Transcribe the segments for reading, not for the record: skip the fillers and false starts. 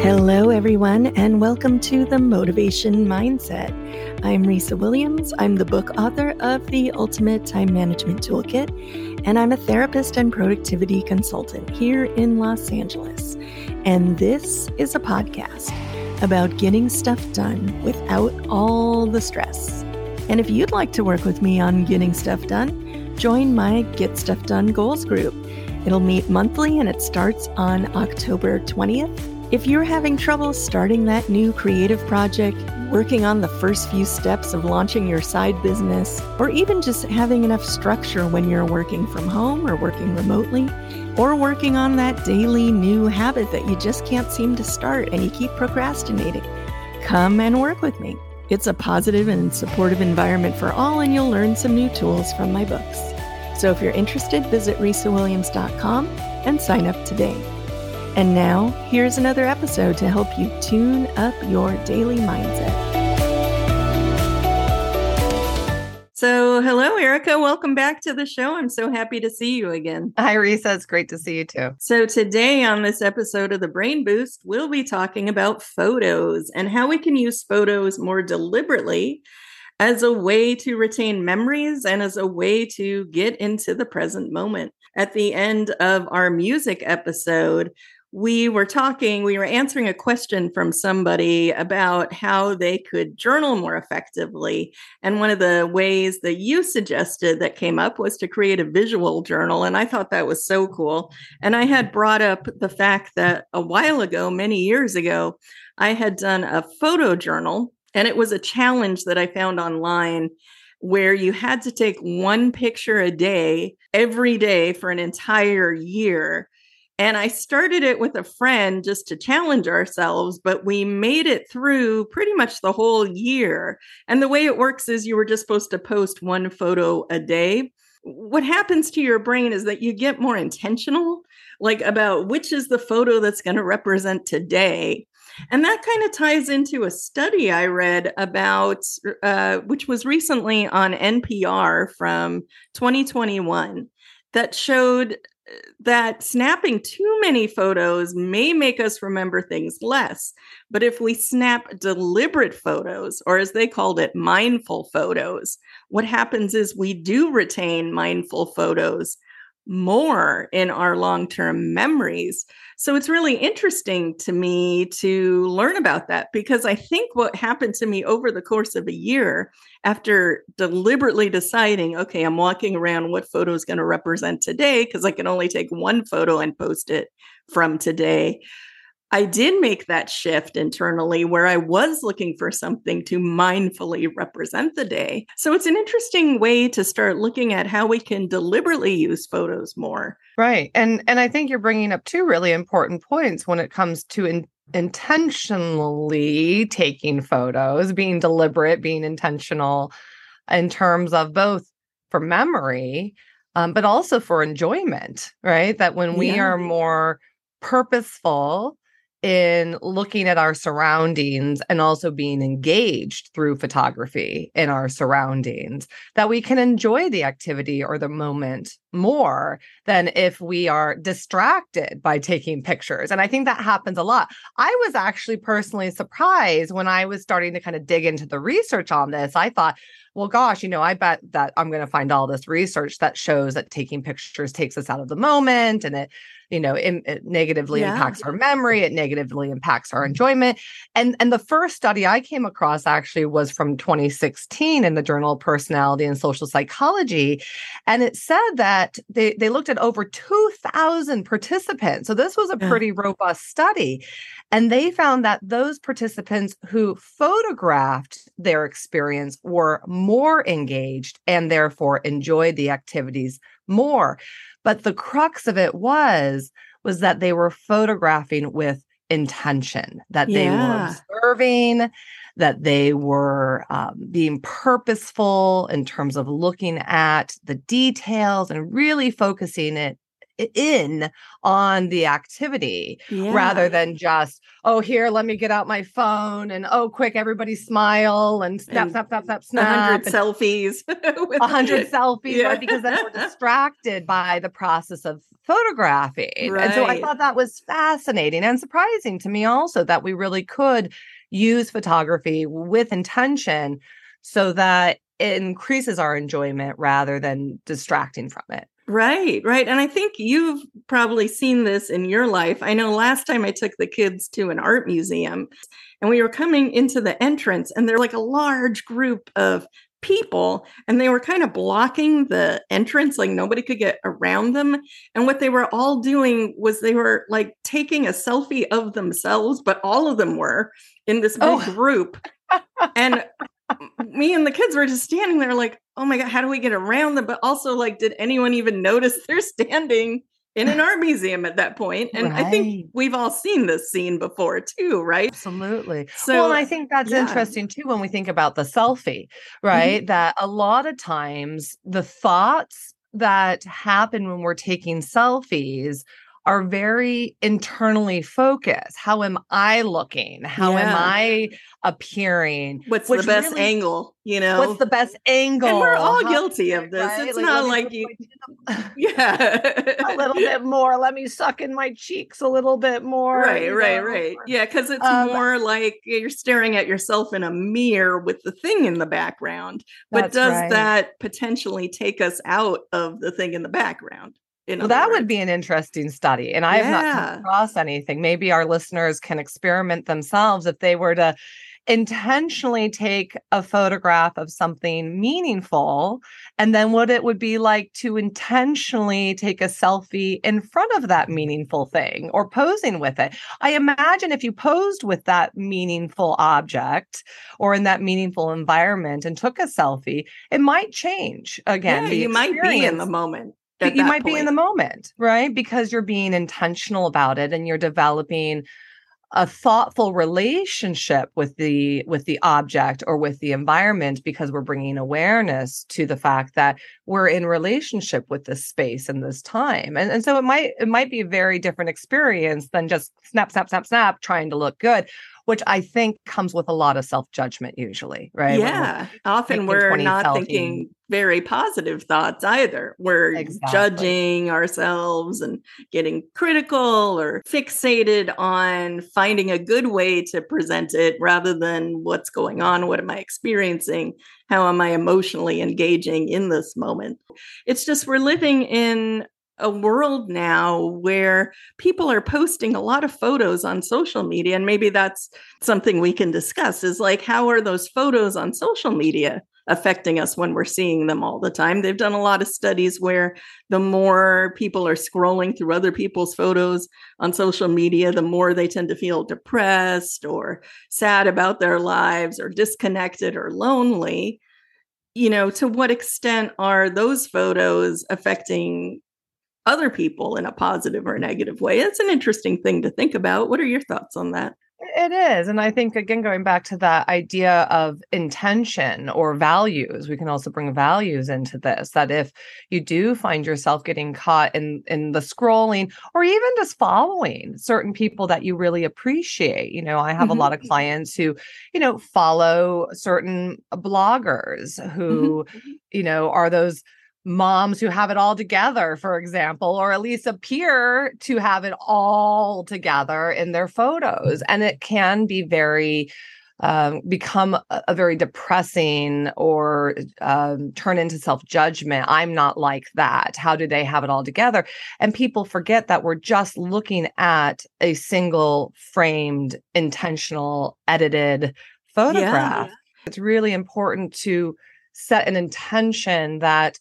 Hello, everyone, and welcome to The Motivation Mindset. I'm Risa Williams. I'm the book author of The Ultimate Time Management Toolkit, and I'm a therapist and productivity consultant here in Los Angeles. And this is a podcast about getting stuff done without all the stress. And if you'd like to work with me on getting stuff done, join my Get Stuff Done Goals group. It'll meet monthly, and it starts on October 20th. If you're having trouble starting that new creative project, working on the first few steps of launching your side business, or even just having enough structure when you're working from home or working remotely, or working on that daily new habit that you just can't seem to start and you keep procrastinating, come and work with me. It's a positive and supportive environment for all, and you'll learn some new tools from my books. So if you're interested, visit risawilliams.com and sign up today. And now, here's another episode to help you tune up your daily mindset. So, hello, Erica. Welcome back to the show. I'm so happy to see you again. Hi, Risa. It's great to see you too. So today on this episode of The Brain Boost, we'll be talking about photos and how we can use photos more deliberately as a way to retain memories and as a way to get into the present moment. At the end of our music episode, we were answering a question from somebody about how they could journal more effectively. And one of the ways that you suggested that came up was to create a visual journal. And I thought that was so cool. And I had brought up the fact that a while ago, many years ago, I had done a photo journal. And it was a challenge that I found online where you had to take one picture a day, every day for an entire year. And I started it with a friend just to challenge ourselves, but we made it through pretty much the whole year. And the way it works is you were just supposed to post one photo a day. What happens to your brain is that you get more intentional, like about which is the photo that's going to represent today. And that kind of ties into a study I read about, which was recently on NPR from 2021, that showed that snapping too many photos may make us remember things less. But if we snap deliberate photos, or as they called it, mindful photos, what happens is we do retain mindful photos more in our long-term memories. So it's really interesting to me to learn about that, because I think what happened to me over the course of a year after deliberately deciding, okay, I'm walking around, what photo is going to represent today, because I can only take one photo and post it from today. I did make that shift internally where I was looking for something to mindfully represent the day. So it's an interesting way to start looking at how we can deliberately use photos more. Right. And I think you're bringing up two really important points when it comes to intentionally taking photos, being deliberate, being intentional in terms of both for memory, but also for enjoyment, right? That when we are more purposeful in looking at our surroundings and also being engaged through photography in our surroundings, that we can enjoy the activity or the moment more than if we are distracted by taking pictures. And I think that happens a lot. I was actually personally surprised when I was starting to kind of dig into the research on this. I thought, well, gosh, I bet that I'm going to find all this research that shows that taking pictures takes us out of the moment, and it negatively impacts our memory. It negatively impacts our enjoyment. And the first study I came across actually was from 2016 in the Journal of Personality and Social Psychology. And it said that they looked at over 2,000 participants. So this was a pretty robust study. And they found that those participants who photographed their experience were more engaged and therefore enjoyed the activities more. But the crux of it was that they were photographing with intention, that they were observing, that they were being purposeful in terms of looking at the details and really focusing it in on the activity rather than just, oh, here, let me get out my phone and, oh, quick, everybody smile and snap, and snap. 100 selfies. 100 selfies, right? Because then we're distracted by the process of photographing. Right. And so I thought that was fascinating and surprising to me also that we really could use photography with intention so that it increases our enjoyment rather than distracting from it. Right, right. And I think you've probably seen this in your life. I know last time I took the kids to an art museum and we were coming into the entrance and there were like a large group of people and they were kind of blocking the entrance, like nobody could get around them. And what they were all doing was they were like taking a selfie of themselves, but all of them were in this big group. And me and the kids were just standing there like, oh my God, how do we get around them? But also like, did anyone even notice they're standing in an art museum at that point? And I think we've all seen this scene before too, right? Absolutely. So, well, I think that's interesting too, when we think about the selfie, right? That a lot of times the thoughts that happen when we're taking selfies are very internally focused. How am I looking? How am I appearing? What's the best angle? You know, what's the best angle? And we're all guilty of this. Right? It's like, not like you. A little bit more. Let me suck in my cheeks a little bit more. Right. Yeah, because it's more like you're staring at yourself in a mirror with the thing in the background. But does that potentially take us out of the thing in the background? Well, that would be an interesting study. And I have not come across anything. Maybe our listeners can experiment themselves if they were to intentionally take a photograph of something meaningful. And then what it would be like to intentionally take a selfie in front of that meaningful thing or posing with it. I imagine if you posed with that meaningful object or in that meaningful environment and took a selfie, it might change again. Yeah, you might be in the moment. You might be in the moment, right? Because you're being intentional about it and you're developing a thoughtful relationship with the object or with the environment, because we're bringing awareness to the fact that we're in relationship with this space and this time. And so it might be a very different experience than just snap, trying to look good, which I think comes with a lot of self-judgment usually, right? Yeah. Often we're not thinking very positive thoughts either. We're judging ourselves and getting critical or fixated on finding a good way to present it rather than what's going on. What am I experiencing? How am I emotionally engaging in this moment? It's just, we're living in a world now where people are posting a lot of photos on social media. And maybe that's something we can discuss, is like, how are those photos on social media affecting us when we're seeing them all the time? They've done a lot of studies where the more people are scrolling through other people's photos on social media, the more they tend to feel depressed or sad about their lives or disconnected or lonely. You know, to what extent are those photos affecting other people in a positive or negative way? It's an interesting thing to think about. What are your thoughts on that? It is. And I think, again, going back to that idea of intention or values, we can also bring values into this, that if you do find yourself getting caught in the scrolling or even just following certain people that you really appreciate, you know, I have a lot of clients who, you know, follow certain bloggers who, you know, are those moms who have it all together, for example, or at least appear to have it all together in their photos. And it can be very, become a very depressing or turn into self-judgment. I'm not like that. How do they have it all together? And people forget that we're just looking at a single framed, intentional, edited photograph. Yeah. It's really important to set an intention that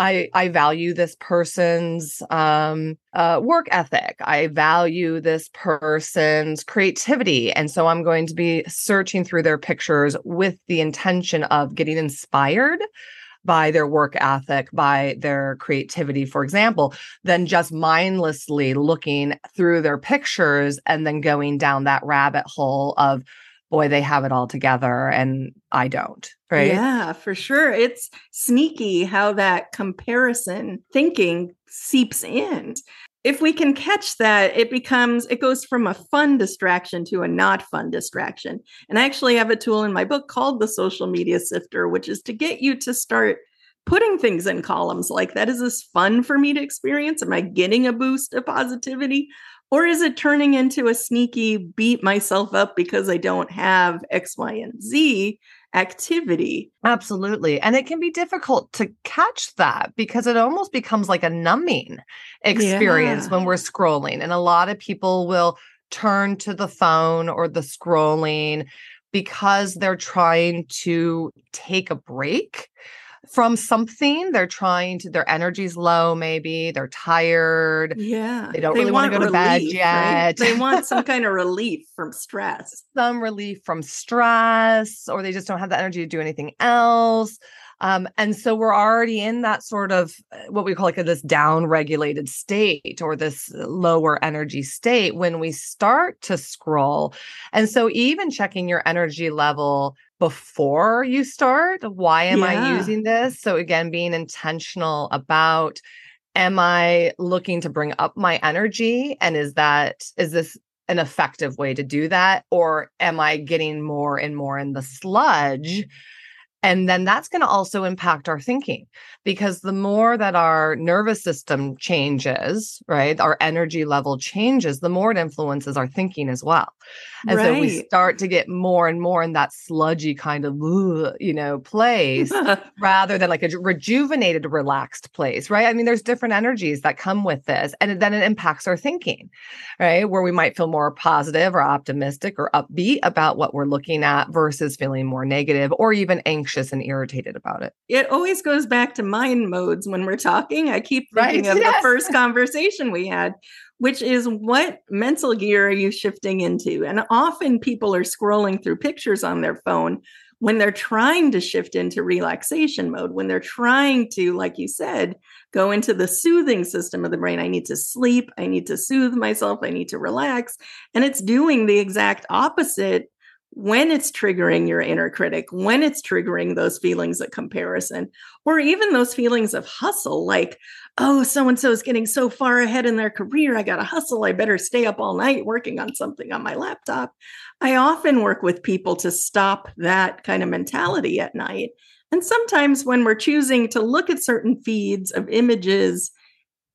I value this person's work ethic. I value this person's creativity. And so I'm going to be searching through their pictures with the intention of getting inspired by their work ethic, by their creativity, for example, than just mindlessly looking through their pictures and then going down that rabbit hole of, boy, they have it all together and I don't, right? Yeah, for sure. It's sneaky how that comparison thinking seeps in. if we can catch that, it goes from a fun distraction to a not fun distraction. And I actually have a tool in my book called The Social Media Sifter, which is to get you to start putting things in columns like that. Is this fun for me to experience? Am I getting a boost of positivity? Or is it turning into a sneaky beat myself up because I don't have X, Y, and Z activity? Absolutely. And it can be difficult to catch that because it almost becomes like a numbing experience when we're scrolling. And a lot of people will turn to the phone or the scrolling because they're trying to take a break from something. They're trying to, their energy's low, maybe they're tired. Yeah. They don't really want to go to bed yet. Right? They want some kind of relief from stress. Some relief from stress, or they just don't have the energy to do anything else. And so we're already in that sort of what we call like this down-regulated state or this lower energy state when we start to scroll. And so even checking your energy level before you start, why am I using this? So again, being intentional about, am I looking to bring up my energy? And is this an effective way to do that? Or am I getting more and more in the sludge? And then that's going to also impact our thinking, because the more that our nervous system changes, right, our energy level changes, the more it influences our thinking as well. And so we start to get more and more in that sludgy kind of, place rather than like a rejuvenated, relaxed place, right? I mean, there's different energies that come with this, and then it impacts our thinking, right? Where we might feel more positive or optimistic or upbeat about what we're looking at versus feeling more negative or even anxious and irritated about it. It always goes back to mind modes when we're talking. I keep thinking of the first conversation we had, which is what mental gear are you shifting into? And often people are scrolling through pictures on their phone when they're trying to shift into relaxation mode, when they're trying to, like you said, go into the soothing system of the brain. I need to sleep. I need to soothe myself. I need to relax. And it's doing the exact opposite when it's triggering your inner critic, when it's triggering those feelings of comparison, or even those feelings of hustle, like, oh, so-and-so is getting so far ahead in their career. I got to hustle. I better stay up all night working on something on my laptop. I often work with people to stop that kind of mentality at night. And sometimes when we're choosing to look at certain feeds of images,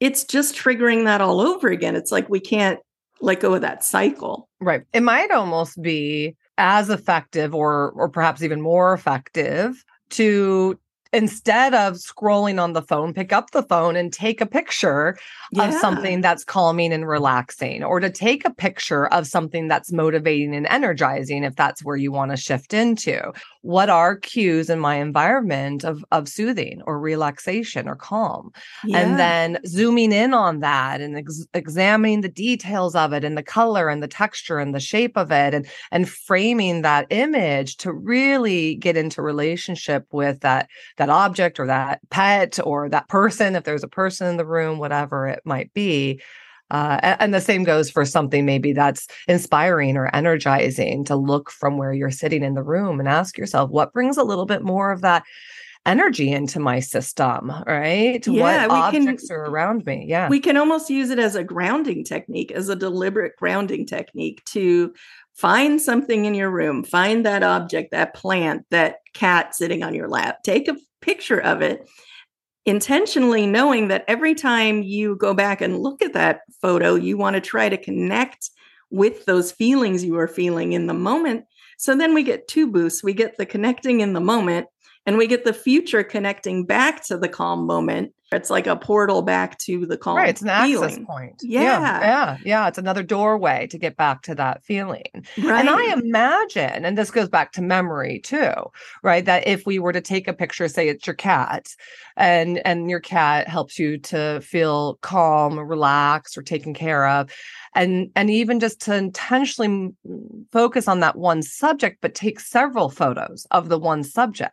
it's just triggering that all over again. It's like we can't let go of that cycle. Right. It might almost be as effective or perhaps even more effective to, instead of scrolling on the phone, pick up the phone and take a picture of something that's calming and relaxing, or to take a picture of something that's motivating and energizing if that's where you want to shift into. What are cues in my environment of soothing or relaxation or calm? Yeah. And then zooming in on that and examining the details of it and the color and the texture and the shape of it and framing that image to really get into relationship with that object or that pet or that person, if there's a person in the room, whatever it might be. And the same goes for something maybe that's inspiring or energizing, to look from where you're sitting in the room and ask yourself, what brings a little bit more of that energy into my system, right? Yeah, what objects are around me? Yeah. We can almost use it as a grounding technique, as a deliberate grounding technique to find something in your room, find that object, that plant, that cat sitting on your lap, take a picture of it, intentionally knowing that every time you go back and look at that photo, you want to try to connect with those feelings you are feeling in the moment. So then we get two boosts. We get the connecting in the moment, and we get the future connecting back to the calm moment. It's like a portal back to the calm feeling. Right, it's an access point. Yeah. It's another doorway to get back to that feeling. Right. And I imagine, and this goes back to memory too, right? That if we were to take a picture, say it's your cat, and your cat helps you to feel calm, relaxed, or taken care of, and even just to intentionally focus on that one subject, but take several photos of the one subject.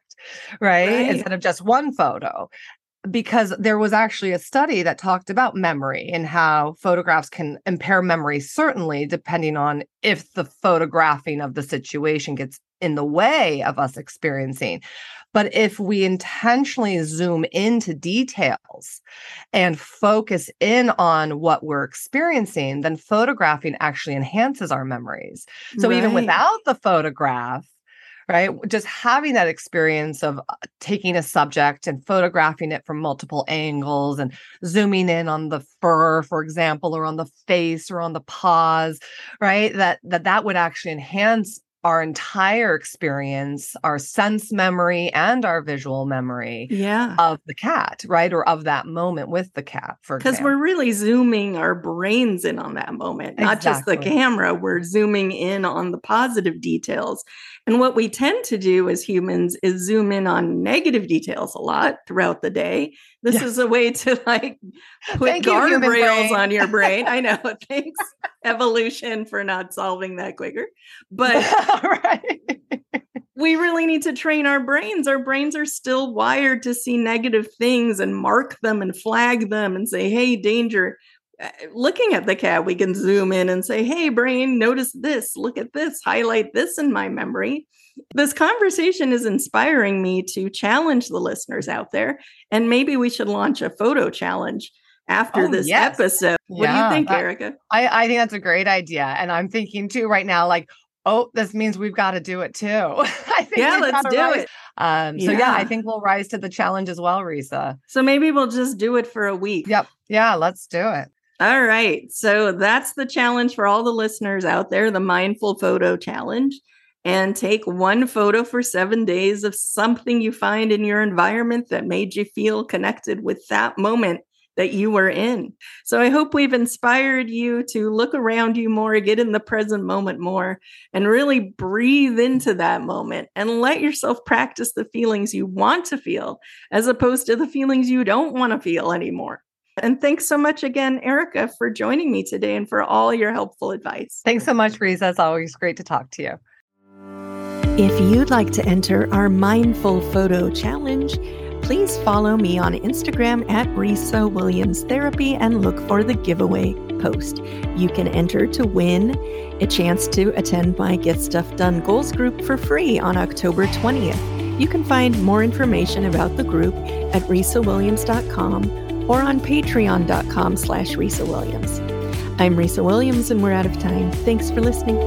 Right? Instead of just one photo, because there was actually a study that talked about memory and how photographs can impair memory, certainly depending on if the photographing of the situation gets in the way of us experiencing. But if we intentionally zoom into details and focus in on what we're experiencing, then photographing actually enhances our memories. So Even without the photograph, right, just having that experience of taking a subject and photographing it from multiple angles and zooming in on the fur, for example, or on the face or on the paws, right, that would actually enhance our entire experience, our sense memory and our visual memory of the cat, right? Or of that moment with the cat, for example. Because we're really zooming our brains in on that moment, not just the camera. We're zooming in on the positive details. And what we tend to do as humans is zoom in on negative details a lot throughout the day. This is a way to put guardrails on your brain. I know. Thanks, evolution, for not solving that quicker. But right. We really need to train our brains. Our brains are still wired to see negative things and mark them and flag them and say, hey, danger. Looking at the cat, we can zoom in and say, hey, brain, notice this, look at this, highlight this in my memory. This conversation is inspiring me to challenge the listeners out there. And maybe we should launch a photo challenge after this episode. What do you think, Erica? I think that's a great idea. And I'm thinking too right now, this means we've got to do it too. I think let's do it. I think we'll rise to the challenge as well, Risa. So maybe we'll just do it for a week. Yep. Yeah, let's do it. All right. So that's the challenge for all the listeners out there, the Mindful Photo Challenge. And take one photo for 7 days of something you find in your environment that made you feel connected with that moment that you were in. So I hope we've inspired you to look around you more, get in the present moment more, and really breathe into that moment and let yourself practice the feelings you want to feel as opposed to the feelings you don't want to feel anymore. And thanks so much again, Erica, for joining me today and for all your helpful advice. Thanks so much, Risa. It's always great to talk to you. If you'd like to enter our Mindful Photo Challenge, please follow me on Instagram at Risa Williams Therapy and look for the giveaway post. You can enter to win a chance to attend my Get Stuff Done Goals group for free on October 20th. You can find more information about the group at risawilliams.com. or on patreon.com/Risa Williams. I'm Risa Williams, and we're out of time. Thanks for listening.